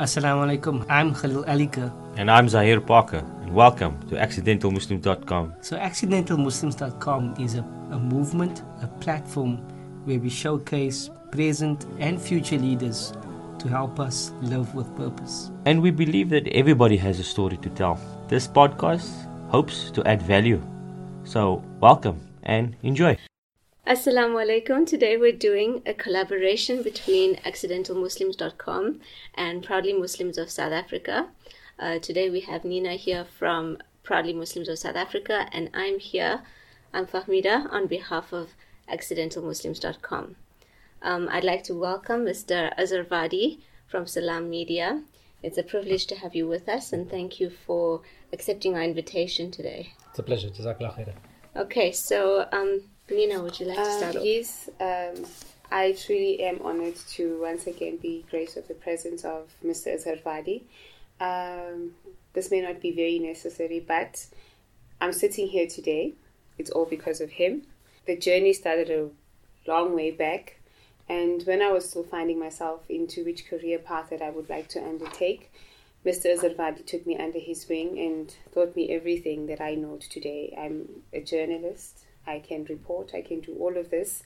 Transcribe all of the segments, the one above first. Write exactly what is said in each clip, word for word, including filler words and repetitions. Assalamu alaikum. I'm Khalil Alika. And I'm Zahir Parker. And welcome to accidental muslims dot com. So accidental muslims dot com is a, a movement, a platform where we showcase present and future leaders to help us live with purpose. And we believe that everybody has a story to tell. This podcast hopes to add value. So welcome and enjoy. Assalamu alaikum. Today we're doing a collaboration between accidental muslims dot com and Proudly Muslims of South Africa. Uh, today we have Nina here from Proudly Muslims of South Africa, and I'm here, I'm Fahmida, on behalf of accidental muslims dot com. Um, I'd like to welcome Mister Azhar Vadi from Salaam Media. It's a privilege to have you with us, and thank you for accepting our invitation today. It's a pleasure. Jazakallah khair. Okay, so... Um, Nina, would you like to start uh, off? Yes, um, I truly am honoured to once again be graced with the presence of Mister Azhar Vadi. Um, this may not be very necessary, but I'm sitting here today. It's all because of him. The journey started a long way back, and when I was still finding myself into which career path that I would like to undertake, Mister Azhar Vadi took me under his wing and taught me everything that I know today. I'm a journalist. I can report, I can do all of this,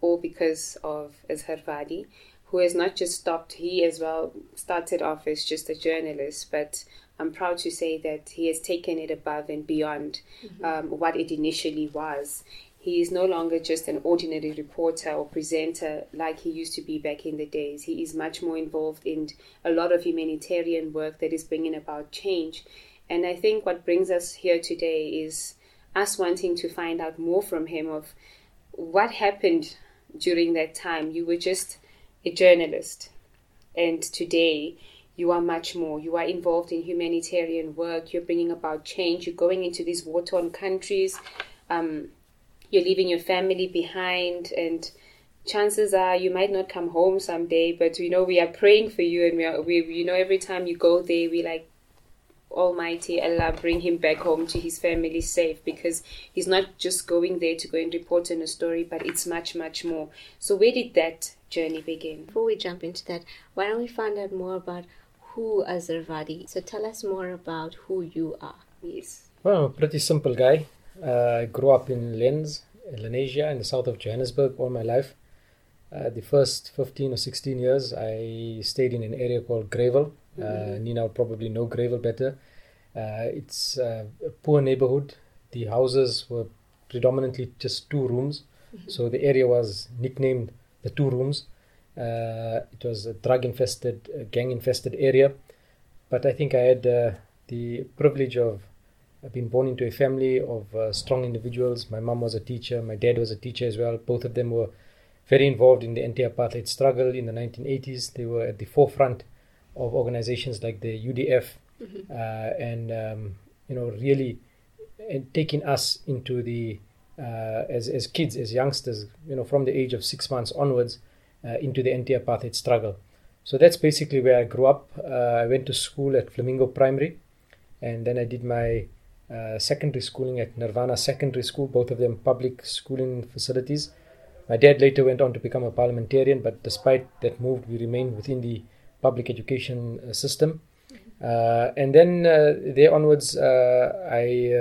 all because of Azhar Vadi, who has not just stopped, he as well started off as just a journalist, but I'm proud to say that he has taken it above and beyond mm-hmm. um, what it initially was. He is no longer just an ordinary reporter or presenter like he used to be back in the days. He is much more involved in a lot of humanitarian work that is bringing about change. And I think what brings us here today is us wanting to find out more from him of what happened during that time. You were just a journalist, and today you are much more. You are involved in humanitarian work. You're bringing about change. You're going into these war-torn countries. Um, you're leaving your family behind, and chances are you might not come home someday. But you know we are praying for you, and we are. We you know every time you go there, we like. Almighty Allah, bring him back home to his family safe, because he's not just going there to go and report on a story, but it's much, much more. So where did that journey begin? Before we jump into that, why don't we find out more about who Azhar Vadi is? So tell us more about who you are. Yes. Well, I'm a pretty simple guy. Uh, I grew up in Lens, Indonesia, in the south of Johannesburg all my life. Uh, the first fifteen or sixteen years, I stayed in an area called Greyville. Uh, Nina will probably know Greyville better. Uh, it's uh, a poor neighborhood. The houses were predominantly just two rooms. Mm-hmm. So the area was nicknamed the two rooms. Uh, it was a drug-infested, a gang-infested area. But I think I had uh, the privilege of being born into a family of uh, strong individuals. My mom was a teacher. My dad was a teacher as well. Both of them were very involved in the anti-apartheid struggle in the nineteen eighties. They were at the forefront of organizations like the U D F, mm-hmm. uh, and um, you know, really and taking us into the uh, as as kids, as youngsters, you know, from the age of six months onwards, uh, into the anti-apartheid struggle. So that's basically where I grew up. Uh, I went to school at Flamingo Primary, and then I did my uh, secondary schooling at Nirvana Secondary School. Both of them public schooling facilities. My dad later went on to become a parliamentarian, but despite that move, we remained within the public education uh, system. Uh, and then uh, there onwards, uh, I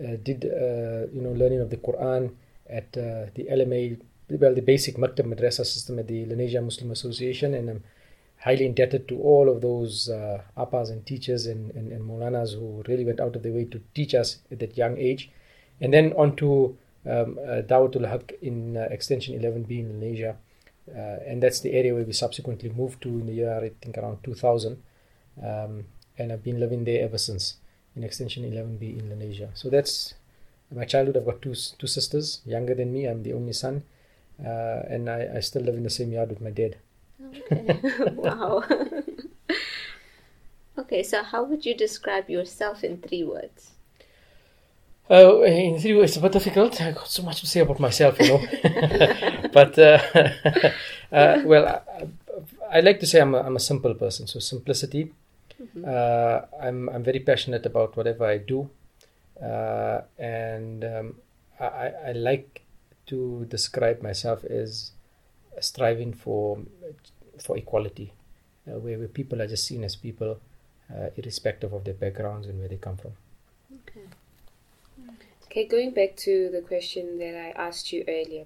uh, uh, did, uh, you know, learning of the Quran at uh, the L M A, well, the basic Maktab Madrasa system at the Indonesia Muslim Association. And I'm highly indebted to all of those uh, appas and teachers and, and, and Maulanas who really went out of their way to teach us at that young age. And then on to um, uh, Dawatul Haq in uh, Extension eleven B in Indonesia. Uh, and that's the area where we subsequently moved to in the year, I think, around two thousand. Um, and I've been living there ever since, in Extension eleven B in Indonesia. So that's my childhood. I've got two two sisters, younger than me. I'm the only son. Uh, and I, I still live in the same yard with my dad. Okay. Wow. Okay, so how would you describe yourself in three words? Uh, in three ways, it's a bit difficult. I've got so much to say about myself, you know. But, uh, uh, well, I, I like to say I'm a, I'm a simple person. So simplicity. Mm-hmm. Uh, I'm I'm very passionate about whatever I do. Uh, and um, I, I like to describe myself as striving for for equality. uh, where, where people are just seen as people, uh, irrespective of their backgrounds and where they come from. Okay. Okay, going back to the question that I asked you earlier,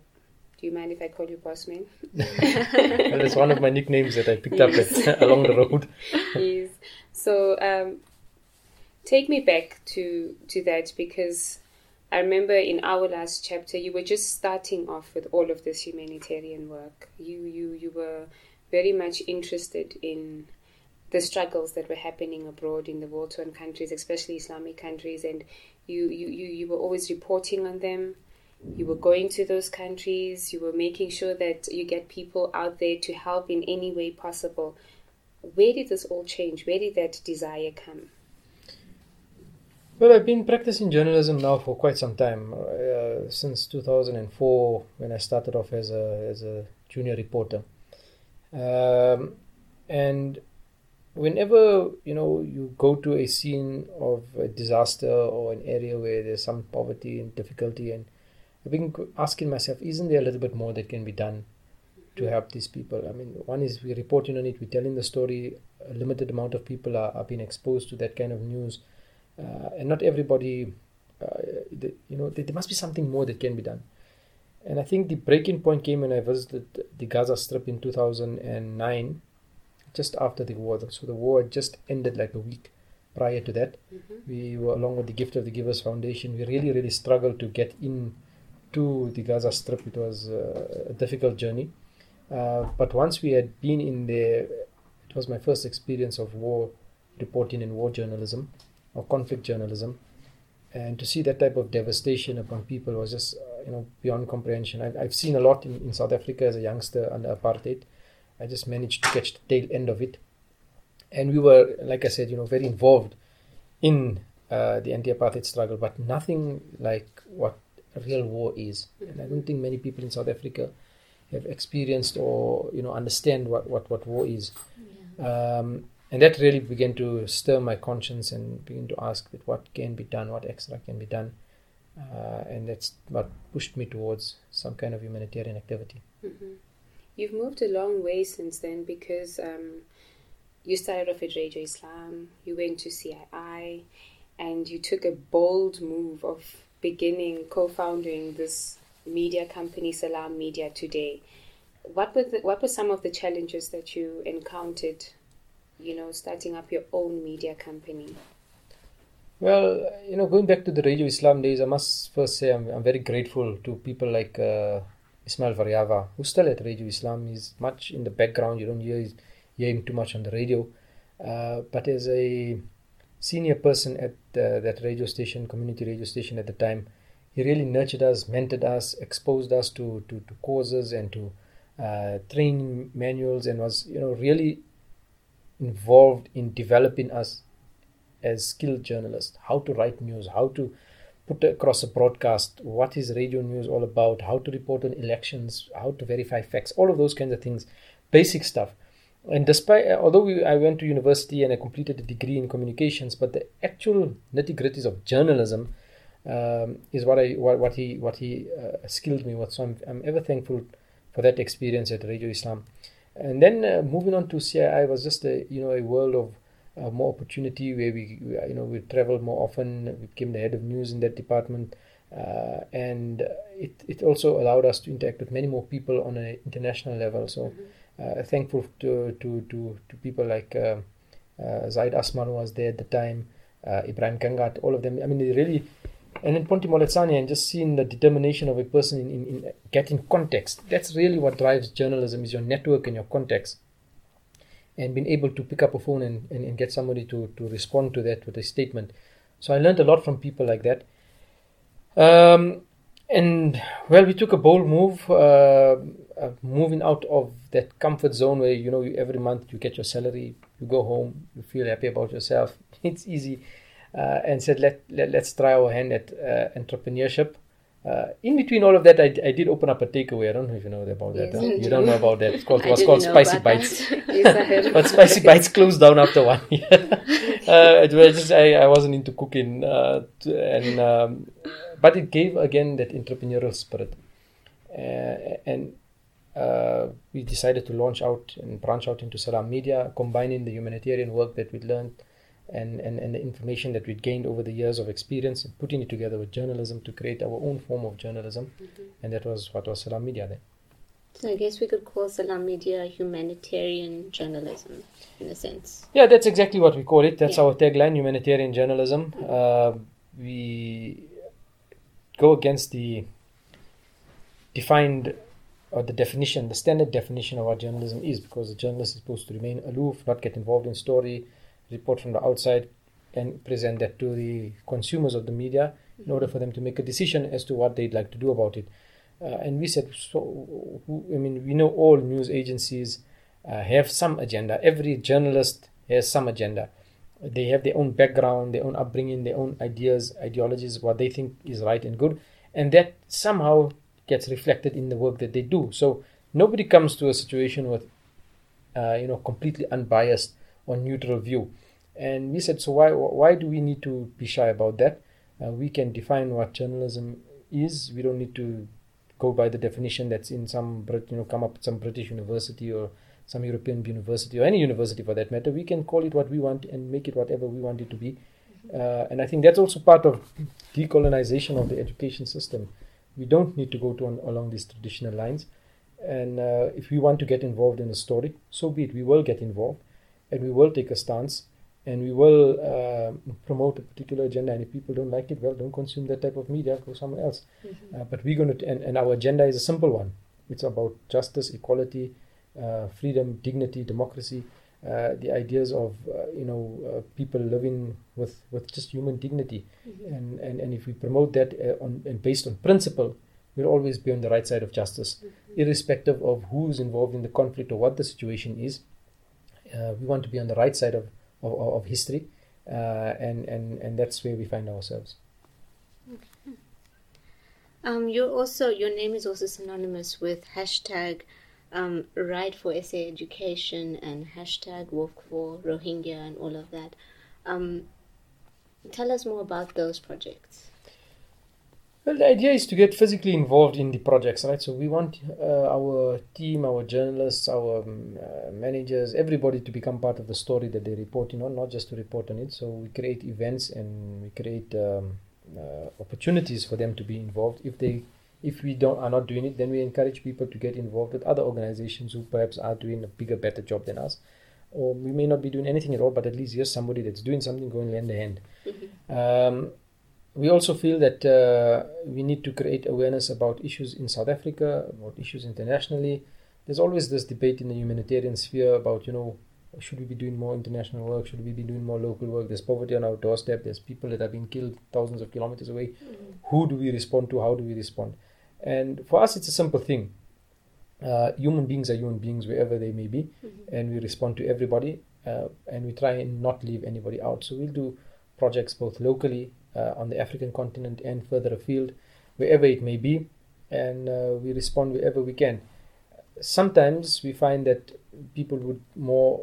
do you mind if I call you Bossman? Well, that's one of my nicknames that I picked yes. up at, along the road. Yes. So um, take me back to, to that, because I remember in our last chapter, you were just starting off with all of this humanitarian work. You you you were very much interested in the struggles that were happening abroad in the war-torn countries, especially Islamic countries, and you, you, you, you were always reporting on them. You were going to those countries. You were making sure that you get people out there to help in any way possible. Where did this all change? Where did that desire come? Well, I've been practicing journalism now for quite some time, uh, since two thousand four, when I started off as a as a junior reporter. Um, and whenever, you know, you go to a scene of a disaster or an area where there's some poverty and difficulty, and I've been asking myself, isn't there a little bit more that can be done to help these people? I mean, one is we're reporting on it, we're telling the story. A limited amount of people are, are being exposed to that kind of news. Uh, and not everybody, uh, the, you know, there, there must be something more that can be done. And I think the breaking point came when I visited the Gaza Strip in two thousand nine, just after the war. So the war just ended like a week prior to that. Mm-hmm. We were, along with the Gift of the Givers Foundation, we really, really struggled to get in to the Gaza Strip. It was uh, a difficult journey. Uh, but once we had been in there, it was my first experience of war reporting and war journalism, or conflict journalism, and to see that type of devastation upon people was just uh, you know beyond comprehension. I, I've seen a lot in, in South Africa as a youngster under apartheid. I just managed to catch the tail end of it, and we were, like I said, you know, very involved in uh, the anti-apartheid struggle, but nothing like what real war is. And I don't think many people in South Africa have experienced or you know understand what what, what war is. Yeah. Um, And that really began to stir my conscience and begin to ask that what can be done, what extra can be done. Uh, and that's what pushed me towards some kind of humanitarian activity. Mm-hmm. You've moved a long way since then, because um, you started off at Radio Islam, you went to C I I, and you took a bold move of beginning, co-founding this media company, Salaam Media, today. What were, the, what were some of the challenges that you encountered, you know, starting up your own media company? Well, you know, going back to the Radio Islam days, I must first say I'm, I'm very grateful to people like uh, Ismail Varyava, who's still at Radio Islam. He's much in the background. You don't hear, hear him too much on the radio. Uh, but as a senior person at uh, that radio station, community radio station at the time, he really nurtured us, mentored us, exposed us to, to, to causes and to uh, training manuals, and was, you know, really involved in developing us as skilled journalists, how to write news, how to put across a broadcast, what is radio news all about, how to report on elections, how to verify facts, all of those kinds of things, basic stuff. And despite, although we, I went to university and I completed a degree in communications, but the actual nitty-gritties of journalism um, is what I what, what he what he uh, skilled me with. So I'm, I'm ever thankful for that experience at Radio Islam. And then uh, moving on to C I I was just a you know a world of uh, more opportunity, where we, we you know we traveled more often. We became the head of news in that department, uh, and it it also allowed us to interact with many more people on an international level. So uh, thankful to to to to people like uh, uh, Zaid Asman, who was there at the time, uh, Ibrahim Gangat, all of them. I mean, they really, and then Ponti Moletsani, and just seeing the determination of a person in, in, in getting context. That's really what drives journalism, is your network and your context. And being able to pick up a phone and, and, and get somebody to, to respond to that with a statement. So I learned a lot from people like that. Um, and, well, we took a bold move, uh, uh, moving out of that comfort zone where, you know, you, every month you get your salary, you go home, you feel happy about yourself. It's easy. Uh, and said, let, let, let's try our hand at uh, entrepreneurship. Uh, in between all of that, I, I did open up a takeaway. I don't know if you know about that. Yes, huh? You don't know about that. It's called, it was called Spicy Bites. Yes, but Spicy Bites closed down after one year. uh, it was just, I, I wasn't into cooking. Uh, and um, But it gave, again, that entrepreneurial spirit. Uh, and uh, we decided to launch out and branch out into Salaam Media, combining the humanitarian work that we'd learned and, and, and the information that we'd gained over the years of experience and putting it together with journalism to create our own form of journalism. Mm-hmm. And that was what was Salaam Media then. So I guess we could call Salaam Media humanitarian journalism, in a sense. Yeah, that's exactly what we call it. That's yeah. our tagline, humanitarian journalism. Uh, we go against the defined, or the definition, the standard definition of what journalism is, because the journalist is supposed to remain aloof, not get involved in story, report from the outside, and present that to the consumers of the media in order for them to make a decision as to what they'd like to do about it. Uh, and we said, so, I mean, we know all news agencies uh, have some agenda. Every journalist has some agenda. They have their own background, their own upbringing, their own ideas, ideologies, what they think is right and good. And that somehow gets reflected in the work that they do. So nobody comes to a situation with, uh, you know, completely unbiased or neutral view. And we said, so why, why do we need to be shy about that? Uh, we can define what journalism is. We don't need to go by the definition that's in some, you know, come up with some British university or some European university or any university for that matter. We can call it what we want and make it whatever we want it to be. Uh, and I think that's also part of decolonization of the education system. We don't need to go to an, along these traditional lines. And uh, if we want to get involved in a story, so be it. We will get involved and we will take a stance and we will uh, promote a particular agenda, and if people don't like it, well, don't consume that type of media, go somewhere else. Mm-hmm. Uh, but we're going to, and, and our agenda is a simple one. It's about justice, equality, uh, freedom, dignity, democracy, uh, the ideas of, uh, you know, uh, people living with, with just human dignity. Mm-hmm. And, and, and if we promote that uh, on, and based on principle, we'll always be on the right side of justice, mm-hmm. irrespective of who's involved in the conflict or what the situation is. Uh, we want to be on the right side of Of, of history, uh, and, and, and that's where we find ourselves. Okay. Um, you're also, your name is also synonymous with hashtag um, Ride for S A Education and hashtag Walk for Rohingya and all of that. Um, tell us more about those projects. Well, the idea is to get physically involved in the projects, right? So we want uh, our team, our journalists, our um, uh, managers, everybody to become part of the story that they report, you know, not just to report on it. So we create events and we create um, uh, opportunities for them to be involved. If they, if we don't are not doing it, then we encourage people to get involved with other organizations who perhaps are doing a bigger, better job than us. Or we may not be doing anything at all, but at least here's somebody that's doing something, go and lend a hand. Um, We also feel that uh, we need to create awareness about issues in South Africa, about issues internationally. There's always this debate in the humanitarian sphere about, you know, should we be doing more international work? Should we be doing more local work? There's poverty on our doorstep. There's people that have been killed thousands of kilometers away. Mm-hmm. Who do we respond to? How do we respond? And for us, it's a simple thing. Uh, human beings are human beings wherever they may be. Mm-hmm. And we respond to everybody. Uh, and we try and not leave anybody out. So we'll do projects both locally, Uh, on the African continent and further afield, wherever it may be, and uh, we respond wherever we can. Sometimes we find that people would more,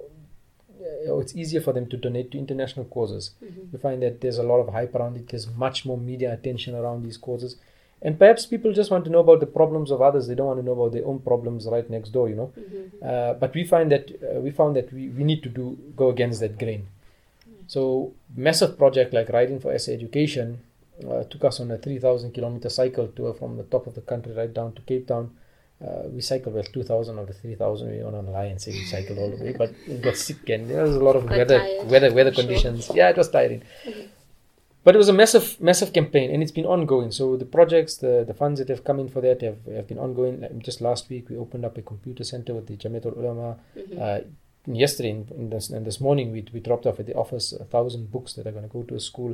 uh, it's easier for them to donate to international causes. Mm-hmm. We find that there's a lot of hype around it, there's much more media attention around these causes, and perhaps people just want to know about the problems of others. They don't want to know about their own problems right next door, you know. Mm-hmm. Uh, but we find that, uh, we found that we, we need to do go against that grain. So massive project like Riding for S A Education uh, took us on a three thousand kilometer cycle tour from the top of the country right down to Cape Town. Uh, we cycled well two thousand of the three thousand. We went on a Lions Aid, we cycled all the way, but we got sick and there was a lot of Quite weather, tired, weather, weather conditions. Sure. Yeah, it was tiring. Mm-hmm. But it was a massive, massive campaign and it's been ongoing. So the projects, the, the funds that have come in for that have, have been ongoing. Like just last week, we opened up a computer center with the Jamiatul Ulama. Mm-hmm. uh, Yesterday in, in this, and this morning, we we dropped off at the office a thousand books that are going to go to a school.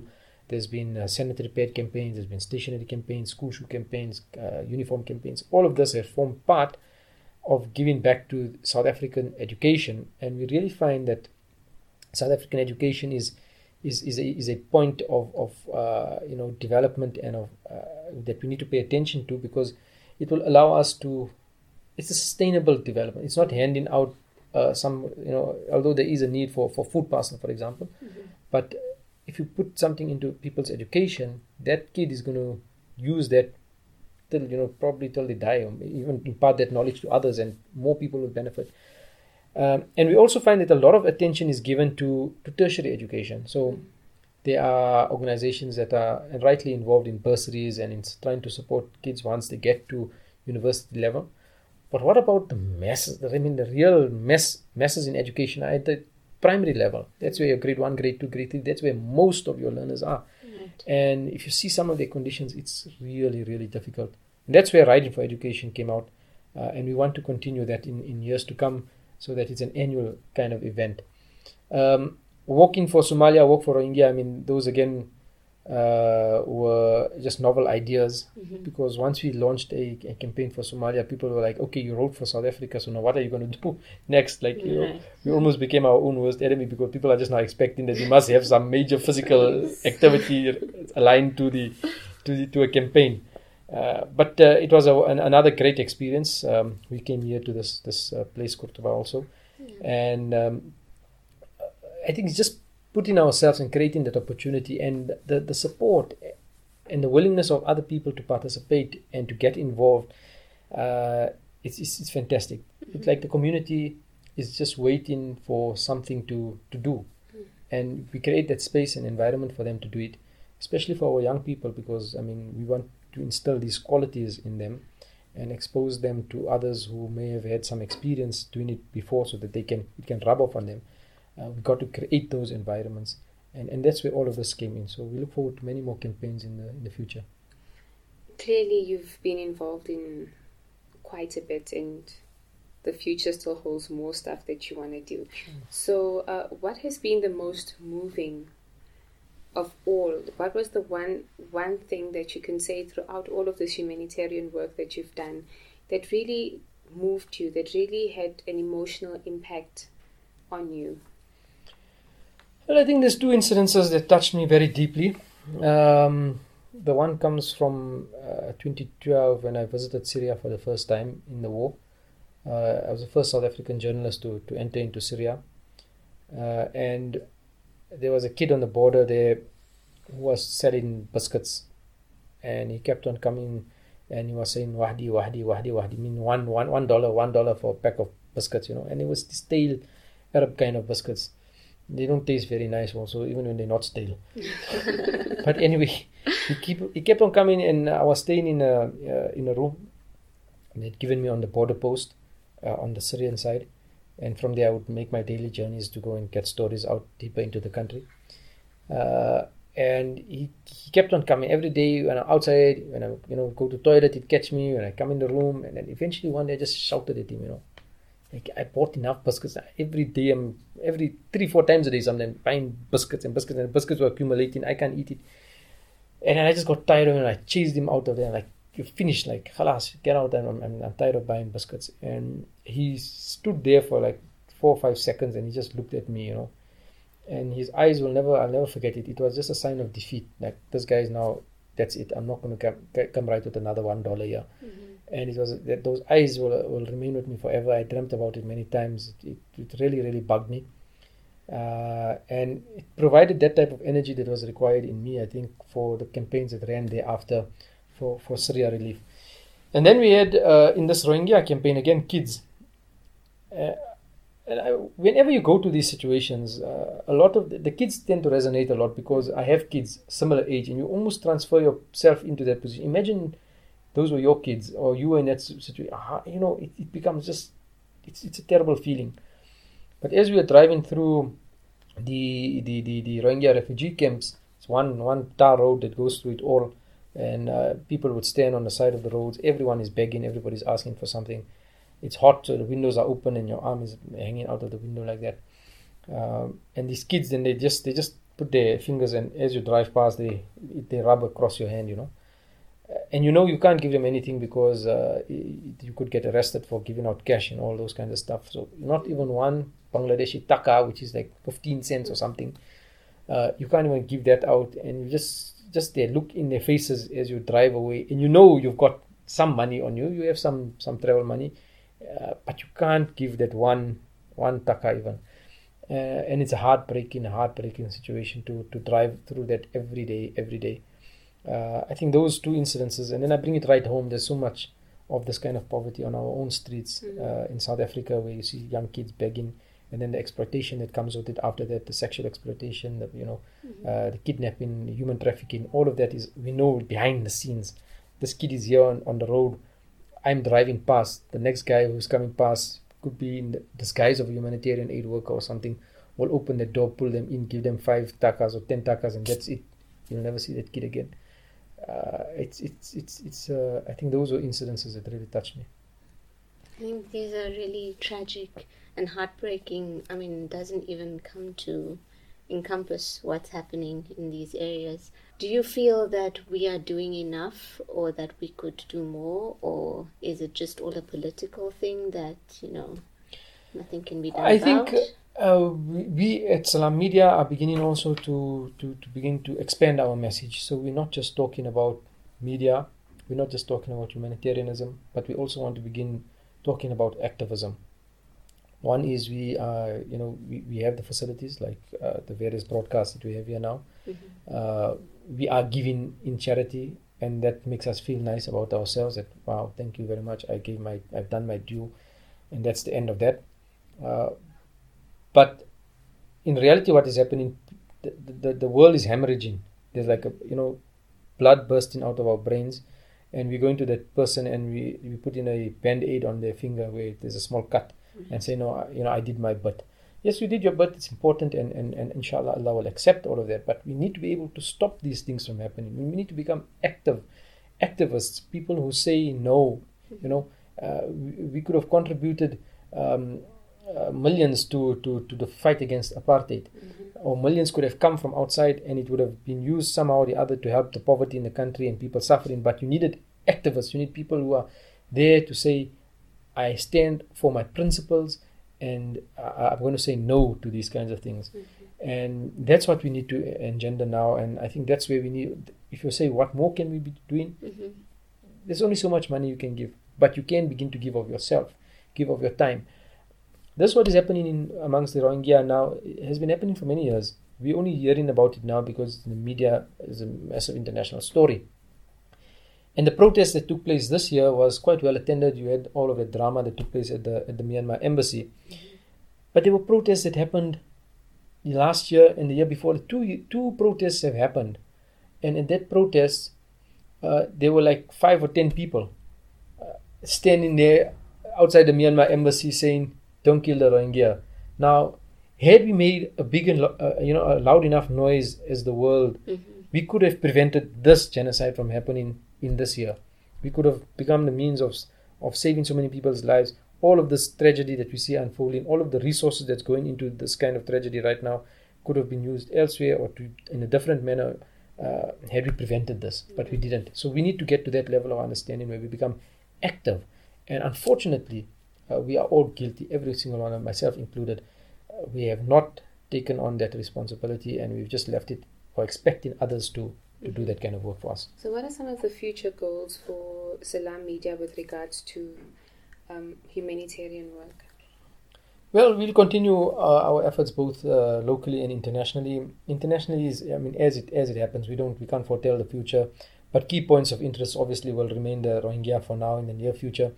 There's been uh, sanitary pad campaigns, there's been stationery campaigns, school shoe campaigns, uh, uniform campaigns. All of this has formed part of giving back to South African education. And we really find that South African education is is is a, is a point of of uh, you know development and of uh, that we need to pay attention to, because it will allow us to. It's a sustainable development. It's not handing out. Uh, some, you know, although there is a need for, for food parcel, for example, mm-hmm. but if you put something into people's education, that kid is going to use that till, you know, probably till they die, or even impart that knowledge to others, and more people will benefit. Um, and we also find that a lot of attention is given to, to tertiary education. So there are organizations that are rightly involved in bursaries and in trying to support kids once they get to university level. But what about the masses? I mean, the real mass, masses in education are at the primary level. That's where your grade one, grade two, grade three, that's where most of your learners are. Right. And if you see some of their conditions, it's really, really difficult. And that's where Riding for Education came out. Uh, and we want to continue that in, in years to come, so that it's an annual kind of event. Um, Walking for Somalia, Walk for Rohingya, I mean, those again uh, were just novel ideas, mm-hmm. because once we launched a, a campaign for Somalia, people were like, okay, you wrote for South Africa, so now what are you going to do next? Like, you right. know, we almost became our own worst enemy, because people are just now expecting that you must have some major physical activity aligned to the to the, to a campaign. Uh, but uh, it was a, an, another great experience. Um, we came here to this this uh, place, Kurtuba, also, yeah. and. Um, I think it's just putting ourselves and creating that opportunity, and the, the support and the willingness of other people to participate and to get involved. Uh, it's, it's it's fantastic. Mm-hmm. It's like the community is just waiting for something to, to do. Mm-hmm. And we create that space and environment for them to do it, especially for our young people, because, I mean, we want to instill these qualities in them and expose them to others who may have had some experience doing it before, so that they can it can rub off on them. Uh, we've got to create those environments, and, and that's where all of us came in. So we look forward to many more campaigns in the in the future. Clearly, you've been involved in quite a bit, and the future still holds more stuff that you want to do. Sure. So uh, what has been the most moving of all? What was the one one thing that you can say throughout all of this humanitarian work that you've done that really moved you, that really had an emotional impact on you? Well, I think there's two incidences that touched me very deeply. Um, the one comes from uh, twenty twelve, when I visited Syria for the first time in the war. Uh, I was the first South African journalist to, to enter into Syria. Uh, and there was a kid on the border there who was selling biscuits. And he kept on coming and he was saying, "Wahdi, Wahdi, Wahdi, Wahdi." I mean, one, one, one dollar, one dollar for a pack of biscuits, you know. And it was this stale Arab kind of biscuits. They don't taste very nice also, even when they're not stale. But anyway, he, keep, he kept on coming, and I was staying in a uh, in a room they'd given me on the border post uh, on the Syrian side, and from there I would make my daily journeys to go and get stories out deeper into the country. Uh, and he, he kept on coming every day. When I'm outside, when I you know go to toilet, he'd catch me. When I come in the room, and then eventually one day I just shouted at him, you know. Like, I bought enough biscuits every day. I'm every three, four times a day, sometimes buying biscuits and biscuits and biscuits were accumulating. I can't eat it, and I just got tired of it. And I chased him out of there. Like, "You're finished. Like, khalas, get out. I'm, I'm, I'm tired of buying biscuits." And he stood there for like four or five seconds, and he just looked at me, you know. And his eyes will never. I'll never forget it. It was just a sign of defeat. Like, this guy is now. That's it. I'm not going to come, come right with another one dollar here. Mm-hmm. And it was that those eyes will will remain with me forever. I dreamt about it many times. It, it really, really bugged me. Uh, and it provided that type of energy that was required in me, I think, for the campaigns that ran thereafter for, for Syria relief. And then we had, uh, in this Rohingya campaign, again, kids. Uh, and I, whenever you go to these situations, uh, a lot of the, the kids tend to resonate a lot, because I have kids similar age, and you almost transfer yourself into that position. Imagine those were your kids, or you were in that situation. Uh, you know, it, it becomes just, it's it's a terrible feeling. But as we were driving through the the, the, the Rohingya refugee camps, it's one, one tar road that goes through it all, and uh, people would stand on the side of the roads. Everyone is begging, everybody's asking for something. It's hot, so the windows are open, and your arm is hanging out of the window like that. Um, and these kids, then they just they just put their fingers, and as you drive past, they they rub across your hand, you know. And you know you can't give them anything, because uh, you could get arrested for giving out cash and all those kinds of stuff. So not even one Bangladeshi taka, which is like fifteen cents or something. Uh, you can't even give that out. And you just, just they look in their faces as you drive away. And you know you've got some money on you. You have some, some travel money. Uh, but you can't give that one one taka even. Uh, and it's a heartbreaking, heartbreaking situation to, to drive through that every day, every day. Uh, I think those two incidences, and then I bring it right home. There's so much of this kind of poverty on our own streets uh, in South Africa, where you see young kids begging, and then the exploitation that comes with it after that, the sexual exploitation, the, you know, mm-hmm. uh, the kidnapping, the human trafficking, all of that is, we know behind the scenes. This kid is here on, on the road. I'm driving past. The next guy who's coming past could be in the disguise of a humanitarian aid worker or something. We'll open the door, pull them in, give them five takas or ten takas, and that's it. You'll never see that kid again. Uh, it's it's it's it's. Uh, I think those were incidences that really touched me. I think these are really tragic and heartbreaking. I mean, it doesn't even come to encompass what's happening in these areas. Do you feel that we are doing enough, or that we could do more, or is it just all a political thing that, you know, nothing can be done I about? think uh, we at Salaam Media are beginning also to, to, to begin to expand our message. So we're not just talking about media, we're not just talking about humanitarianism, but we also want to begin talking about activism. One is we, uh, you know, we, we have the facilities like uh, the various broadcasts that we have here now. Mm-hmm. Uh, we are giving in charity, and that makes us feel nice about ourselves. That wow, thank you very much. I gave my, I've done my due, and that's the end of that. Uh, but in reality, what is happening? The, the the world is hemorrhaging. There's like a you know, blood bursting out of our brains, and we go into that person and we we put in a band-aid on their finger where there's a small cut. Mm-hmm. And say, no, you know, I did my bit. Yes, you did your bit. It's important, and, and, and inshallah, Allah will accept all of that. But we need to be able to stop these things from happening. We need to become active, activists, people who say no. You know, uh, we, we could have contributed um, uh, millions to, to, to the fight against apartheid. Mm-hmm. Or millions could have come from outside, and it would have been used somehow or the other to help the poverty in the country and people suffering. But you needed activists. You need people who are there to say, I stand for my principles, and I'm going to say no to these kinds of things. Mm-hmm. And that's what we need to engender now. And I think that's where we need, if you say, what more can we be doing? Mm-hmm. There's only so much money you can give, but you can begin to give of yourself, give of your time. That's what is happening in, amongst the Rohingya now. It has been happening for many years. We're only hearing about it now because the media is a massive international story. And the protest that took place this year was quite well attended. You had all of the drama that took place at the at the Myanmar embassy. Mm-hmm. But there were protests that happened last year and the year before. Two, two protests have happened. And in that protest, uh, there were like five or ten people uh, standing there outside the Myanmar embassy saying, don't kill the Rohingya. Now, had we made a big and lo- uh, you know, a loud enough noise as the world, mm-hmm. we could have prevented this genocide from happening in this year. We could have become the means of of saving so many people's lives. All of this tragedy that we see unfolding, all of the resources that's going into this kind of tragedy right now could have been used elsewhere or to, in a different manner uh, had we prevented this, but we didn't. So we need to get to that level of understanding where we become active. And unfortunately, uh, we are all guilty, every single one of them, myself included. Uh, we have not taken on that responsibility, and we've just left it for expecting others to to do that kind of work for us. So what are some of the future goals for Salaam Media with regards to um, humanitarian work? Well, we'll continue uh, our efforts both uh, locally and internationally. Internationally, is I mean, as it as it happens, we don't we can't foretell the future, but key points of interest obviously will remain the Rohingya for now. In the near future,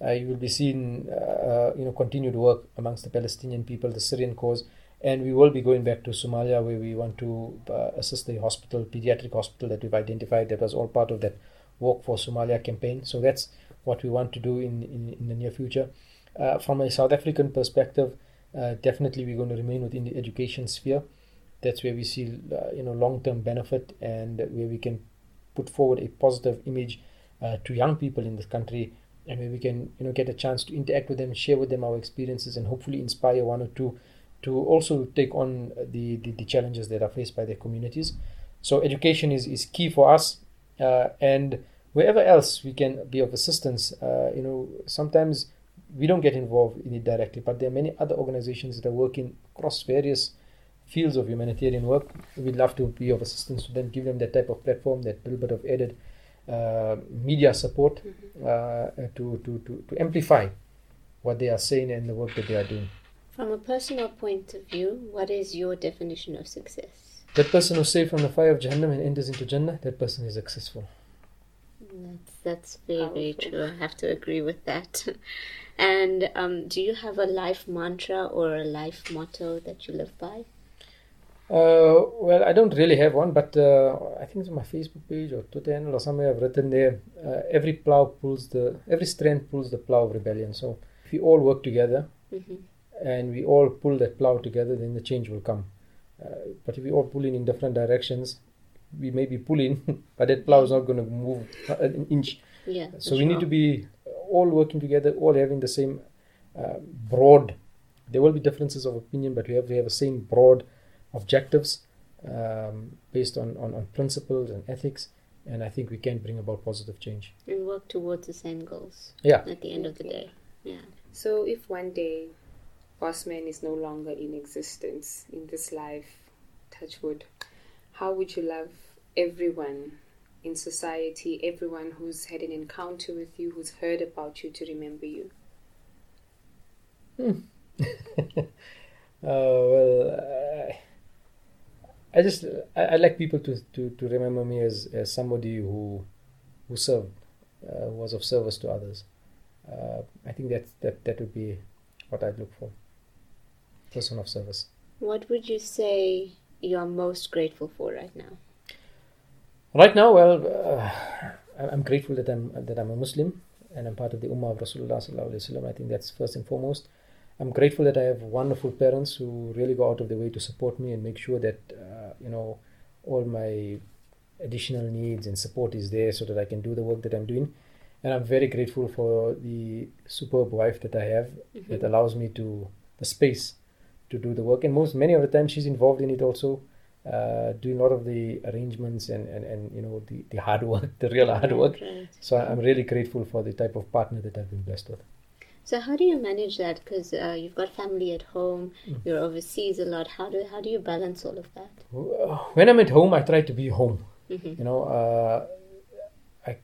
uh, you will be seeing uh, you know continued work amongst the Palestinian people, the Syrian cause. And we will be going back to Somalia, where we want to uh, assist the hospital, pediatric hospital that we've identified. That was all part of that Walk for Somalia campaign. So that's what we want to do in, in, in the near future. Uh, from a South African perspective, uh, definitely we're going to remain within the education sphere. That's where we see uh, you know, long-term benefit, and where we can put forward a positive image uh, to young people in this country, and where we can you know get a chance to interact with them, share with them our experiences, and hopefully inspire one or two to also take on the, the, the challenges that are faced by their communities. So education is, is key for us, uh, and wherever else we can be of assistance. Uh, you know, sometimes we don't get involved in it directly, but there are many other organizations that are working across various fields of humanitarian work. We'd love to be of assistance to them, give them that type of platform, that little bit of added uh, media support uh, to, to, to, to amplify what they are saying and the work that they are doing. From a personal point of view, what is your definition of success? That person who's saved from the fire of Jahannam and enters into Jannah, that person is successful. That's, that's very, powerful. Very true. I have to agree with that. And um, do you have a life mantra or a life motto that you live by? Uh, well, I don't really have one, but uh, I think it's on my Facebook page or Twitter channel or somewhere I've written there, uh, every plow pulls the, every strand pulls the plow of rebellion. So if we all work together mm-hmm. and we all pull that plow together, then the change will come. Uh, but if we all pull in in different directions, we may be pulling, but that plow is not going to move an inch. Yeah, so we sure. need to be all working together, all having the same uh, broad, there will be differences of opinion, but we have to have the same broad objectives um, based on, on, on principles and ethics, and I think we can bring about positive change. And work towards the same goals yeah. at the end of the day. Yeah. So if one day Bosman is no longer in existence in this life, touch wood, how would you love everyone in society, everyone who's had an encounter with you, who's heard about you, to remember you? Hmm. uh, well... I... I just I, I like people to, to, to remember me as, as somebody who who served, uh, who was of service to others. Uh, I think that that that would be what I'd look for. Person of service. What would you say you are most grateful for right now? Right now, well, uh, I'm grateful that I'm that I'm a Muslim and I'm part of the Ummah of Rasulullah Sallallahu Alaihi Wasallam. I think that's first and foremost. I'm grateful that I have wonderful parents who really go out of their way to support me and make sure that uh, you know all my additional needs and support is there so that I can do the work that I'm doing. And I'm very grateful for the superb wife that I have mm-hmm. that allows me to the space to do the work. And most many of the time she's involved in it also, uh, doing a lot of the arrangements and, and, and you know the, the hard work, the real hard work. Right. So I'm really grateful for the type of partner that I've been blessed with. So how do you manage that? Because uh, you've got family at home, you're overseas a lot. How do how do you balance all of that? When I'm at home, I try to be home. Mm-hmm. You know, uh, I,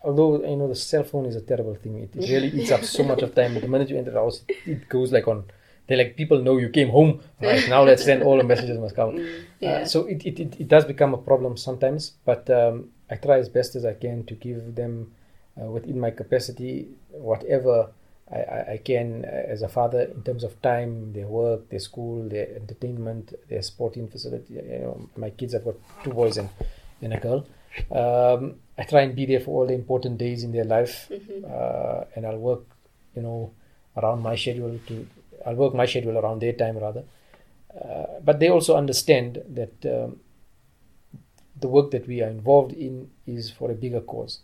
although you know the cell phone is a terrible thing. It really eats up so much of time. The minute you enter the house, it goes like on. They're like, people know you came home. Right, now let's send all the messages must come. Yeah. Uh, so it, it, it, it does become a problem sometimes. But um, I try as best as I can to give them, uh, within my capacity, whatever I, I can as a father in terms of time, their work, their school, their entertainment, their sporting facility. You know, my kids have got two boys and, and a girl. Um, I try and be there for all the important days in their life, mm-hmm. uh, and I'll work, you know, around my schedule to. I'll work my schedule around their time rather. Uh, but they also understand that um, the work that we are involved in is for a bigger cause.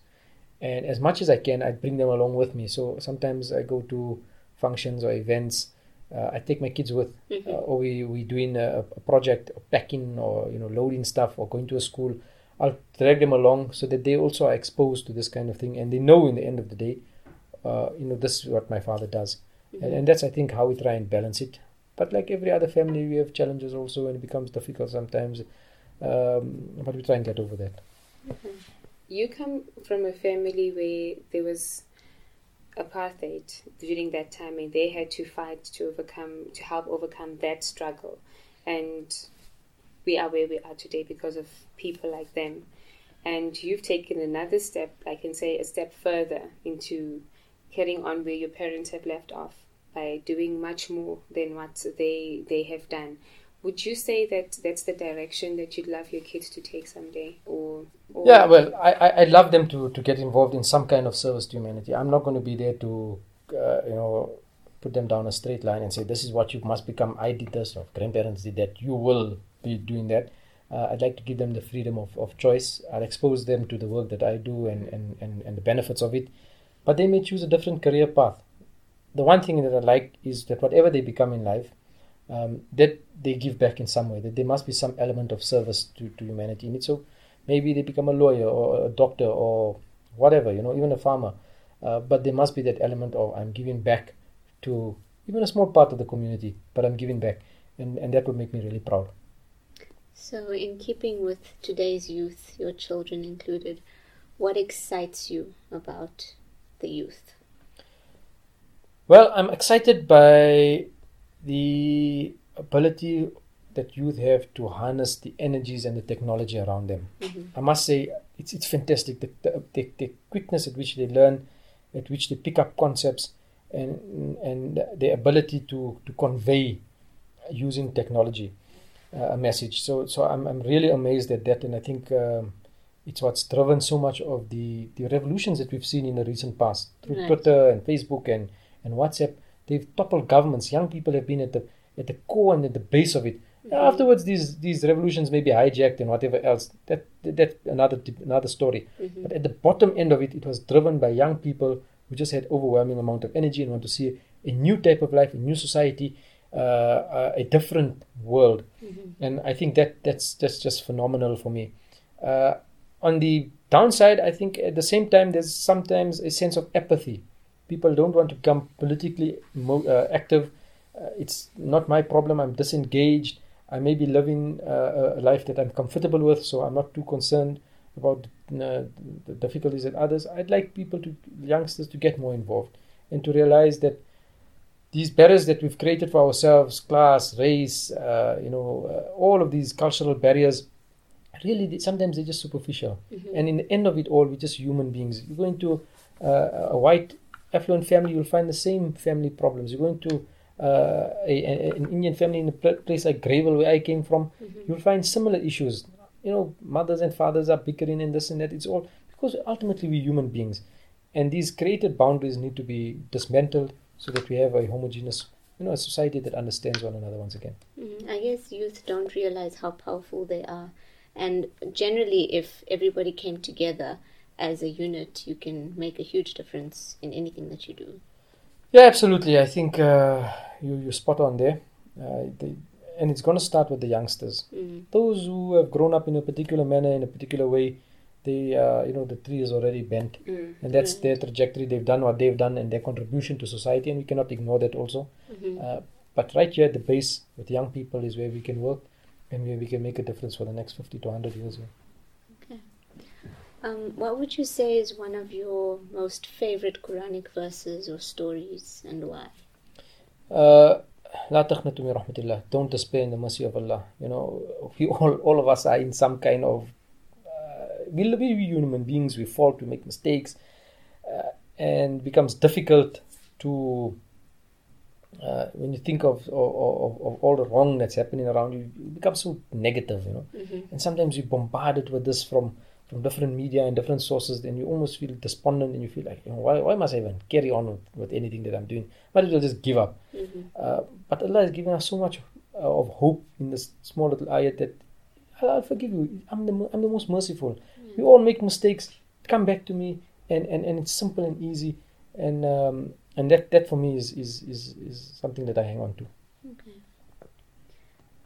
And as much as I can, I bring them along with me. So sometimes I go to functions or events. Uh, I take my kids with. Mm-hmm. Uh, or we, we're doing a, a project, or packing or you know loading stuff or going to a school. I'll drag them along so that they also are exposed to this kind of thing. And they know in the end of the day, uh, you know, this is what my father does. Mm-hmm. And, and that's, I think, how we try and balance it. But like every other family, we have challenges also and it becomes difficult sometimes. Um, but we try and get over that. Mm-hmm. You come from a family where there was apartheid during that time and they had to fight to overcome, to help overcome that struggle. And we are where we are today because of people like them. And you've taken another step, I can say a step further into carrying on where your parents have left off by doing much more than what they they have done. Would you say that that's the direction that you'd love your kids to take someday? Or, or yeah, well, I, I, I love them to, to get involved in some kind of service to humanity. I'm not going to be there to, uh, you know, put them down a straight line and say, this is what you must become. I did this, or grandparents did that. You will be doing that. Uh, I'd like to give them the freedom of, of choice. I'll expose them to the work that I do and, and, and, and the benefits of it. But they may choose a different career path. The one thing that I like is that whatever they become in life, Um, that they give back in some way, that there must be some element of service to, to humanity in it. So maybe they become a lawyer or a doctor or whatever, you know, even a farmer. Uh, but there must be that element of I'm giving back to even a small part of the community, but I'm giving back. And, and that would make me really proud. So in keeping with today's youth, your children included, what excites you about the youth? Well, I'm excited by the ability that youth have to harness the energies and the technology around them. Mm-hmm. I must say, it's it's fantastic, the, the, the quickness at which they learn, at which they pick up concepts, and and their ability to, to convey using technology uh, a message. So so I'm I'm really amazed at that, and I think um, it's what's driven so much of the, the revolutions that we've seen in the recent past through right. Twitter and Facebook and, and WhatsApp. They've toppled governments. Young people have been at the at the core and at the base of it. Mm-hmm. Afterwards, these these revolutions may be hijacked and whatever else. That that another another story. Mm-hmm. But at the bottom end of it, it was driven by young people who just had overwhelming amount of energy and want to see a new type of life, a new society, uh, uh, a different world. Mm-hmm. And I think that that's that's just phenomenal for me. Uh, on the downside, I think at the same time, there's sometimes a sense of apathy. People don't want to become politically mo- uh, active. Uh, it's not my problem. I'm disengaged. I may be living uh, a life that I'm comfortable with, so I'm not too concerned about uh, the difficulties and others. I'd like people to, youngsters, to get more involved and to realize that these barriers that we've created for ourselves, class, race, uh, you know, uh, all of these cultural barriers, really, sometimes they're just superficial. Mm-hmm. And in the end of it all, we're just human beings. You go into uh, a white affluent family, you'll find the same family problems. You go into uh, a, a, an Indian family in a place like Greyville, where I came from, mm-hmm. you'll find similar issues. You know, mothers and fathers are bickering and this and that. It's all because ultimately we're human beings, and these created boundaries need to be dismantled so that we have a homogeneous, you know, a society that understands one another once again. Mm-hmm. I guess youth don't realize how powerful they are, and generally, if everybody came together as a unit, you can make a huge difference in anything that you do. Yeah, absolutely. I think uh, you, you're spot on there. Uh, they, and it's going to start with the youngsters. Mm. Those who have grown up in a particular manner, in a particular way, they, uh, you know, the tree is already bent. Mm. And that's mm. their trajectory. They've done what they've done and their contribution to society, and we cannot ignore that also. Mm-hmm. Uh, but right here at the base with young people is where we can work and where we can make a difference for the next fifty to one hundred years. Um, what would you say is one of your most favorite Quranic verses or stories, and why? Uh, La taqnatu min rahmatillah. Don't despair in the mercy of Allah. You know, we all, all of us are in some kind of... Uh, we're human beings, we fault, we make mistakes, uh, and it becomes difficult to... Uh, when you think of, of, of, of all the wrong that's happening around you, it becomes so negative, you know. Mm-hmm. And sometimes you're bombarded with this from... from different media and different sources, then you almost feel despondent and you feel like, you know, why, why must I even carry on with, with anything that I'm doing? Might as well just give up. Mm-hmm. Uh, but Allah has given us so much uh, of hope in this small little ayat that Allah, I'll forgive you. I'm the I'm the most merciful. Mm-hmm. We all make mistakes. Come back to me, and, and, and it's simple and easy. And um, and that, that for me is, is, is, is something that I hang on to. Okay.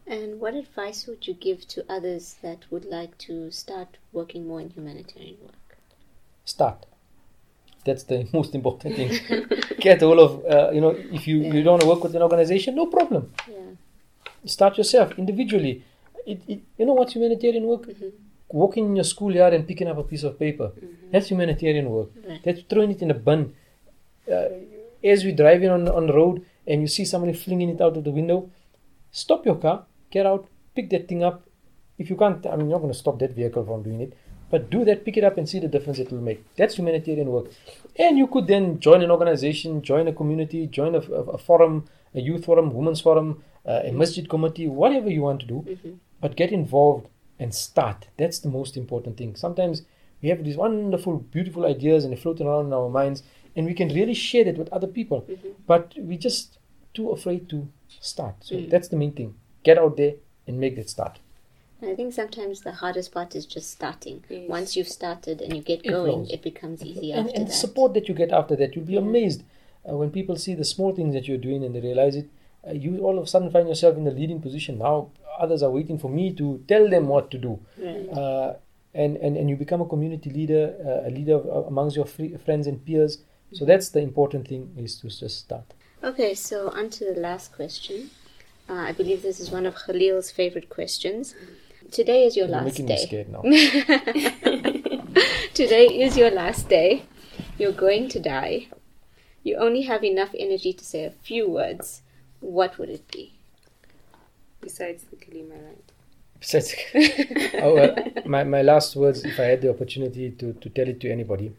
And what advice would you give to others that would like to start working more in humanitarian work? Start. That's the most important thing. Get all of, uh, you know, if you, yeah. you don't want to work with an organization, no problem. Yeah. Start yourself, individually. It, it, you know what's humanitarian work? Mm-hmm. Walking in your schoolyard and picking up a piece of paper. Mm-hmm. That's humanitarian work. Right. That's throwing it in a bin. Uh, as we're driving on, on the road and you see somebody flinging it out of the window, stop your car. Get out, pick that thing up. If you can't, I mean, you're not going to stop that vehicle from doing it, but do that, pick it up and see the difference it will make. That's humanitarian work. And you could then join an organization, join a community, join a, a, a forum, a youth forum, women's forum, uh, a masjid committee, whatever you want to do, mm-hmm. but get involved and start. That's the most important thing. Sometimes we have these wonderful, beautiful ideas and they float around in our minds and we can really share that with other people, mm-hmm. but we're just too afraid to start. So mm-hmm. that's the main thing. Get out there and make that start. I think sometimes the hardest part is just starting. Yes. Once you've started and you get it going, knows. It becomes easy and, after and that. And the support that you get after that, you'll be yeah. amazed uh, when people see the small things that you're doing and they realize it. Uh, you all of a sudden find yourself in the leading position. Now others are waiting for me to tell them what to do. Right. Uh, and, and, and you become a community leader, uh, a leader of, uh, amongst your free, friends and peers. So that's the important thing, is to just start. Okay, so on to the last question. Uh, I believe this is one of Khalil's favorite questions. Today is your You're last making day. Me scared now. Today is your last day. You're going to die. You only have enough energy to say a few words. What would it be? Besides the kalima, right? Besides oh, well, my, my last words, if I had the opportunity to, to tell it to anybody,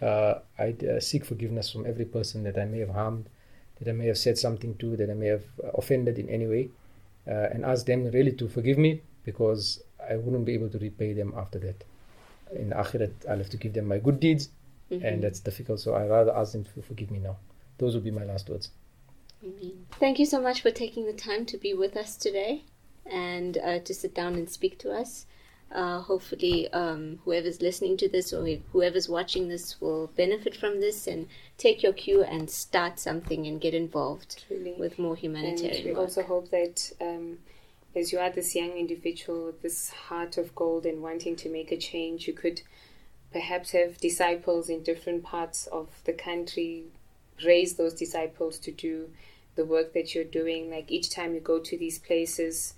uh, I'd uh, seek forgiveness from every person that I may have harmed, that I may have said something to, that I may have offended in any way, uh, and ask them really to forgive me, because I wouldn't be able to repay them after that. In the Akhirat, I'll have to give them my good deeds, mm-hmm. and that's difficult, so I'd rather ask them to forgive me now. Those would be my last words. Amen. Thank you so much for taking the time to be with us today and uh, to sit down and speak to us. Uh, hopefully, um, whoever's listening to this or whoever's watching this will benefit from this and take your cue and start something and get involved Truly. with more humanitarian and we work. Also hope that um, as you are this young individual with this heart of gold and wanting to make a change, you could perhaps have disciples in different parts of the country, raise those disciples to do the work that you're doing. Like each time you go to these places,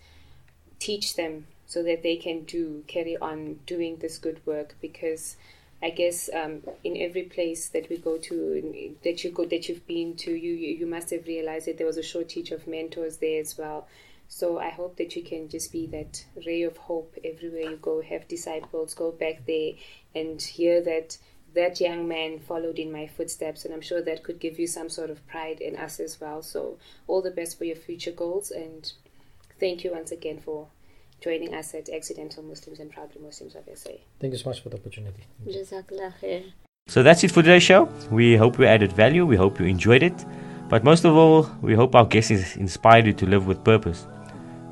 teach them so that they can do, carry on doing this good work. Because I guess um, in every place that we go to, that you go, that you've been to, you, you you must have realized that there was a shortage of mentors there as well. So I hope that you can just be that ray of hope everywhere you go. Have disciples, go back there and hear that that young man followed in my footsteps, and I'm sure that could give you some sort of pride in us as well. So all the best for your future goals, and thank you once again for joining us at Accidental Muslims and Proudly Muslims of S A. Thank you so much for the opportunity. Jazakallah khair. So that's it for today's show. We hope you added value, we hope you enjoyed it, but most of all, we hope our guests inspired you to live with purpose.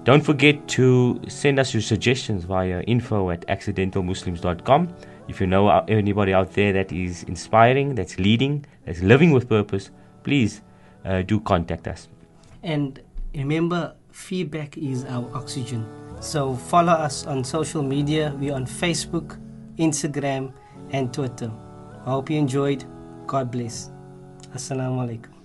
Don't forget to send us your suggestions via info at accidental muslims dot com. If you know anybody out there that is inspiring, that's leading, that's living with purpose, please uh, do contact us. And remember, feedback is our oxygen. So follow us on social media. We're on Facebook, Instagram, and Twitter. I hope you enjoyed. God bless. Assalamu alaikum.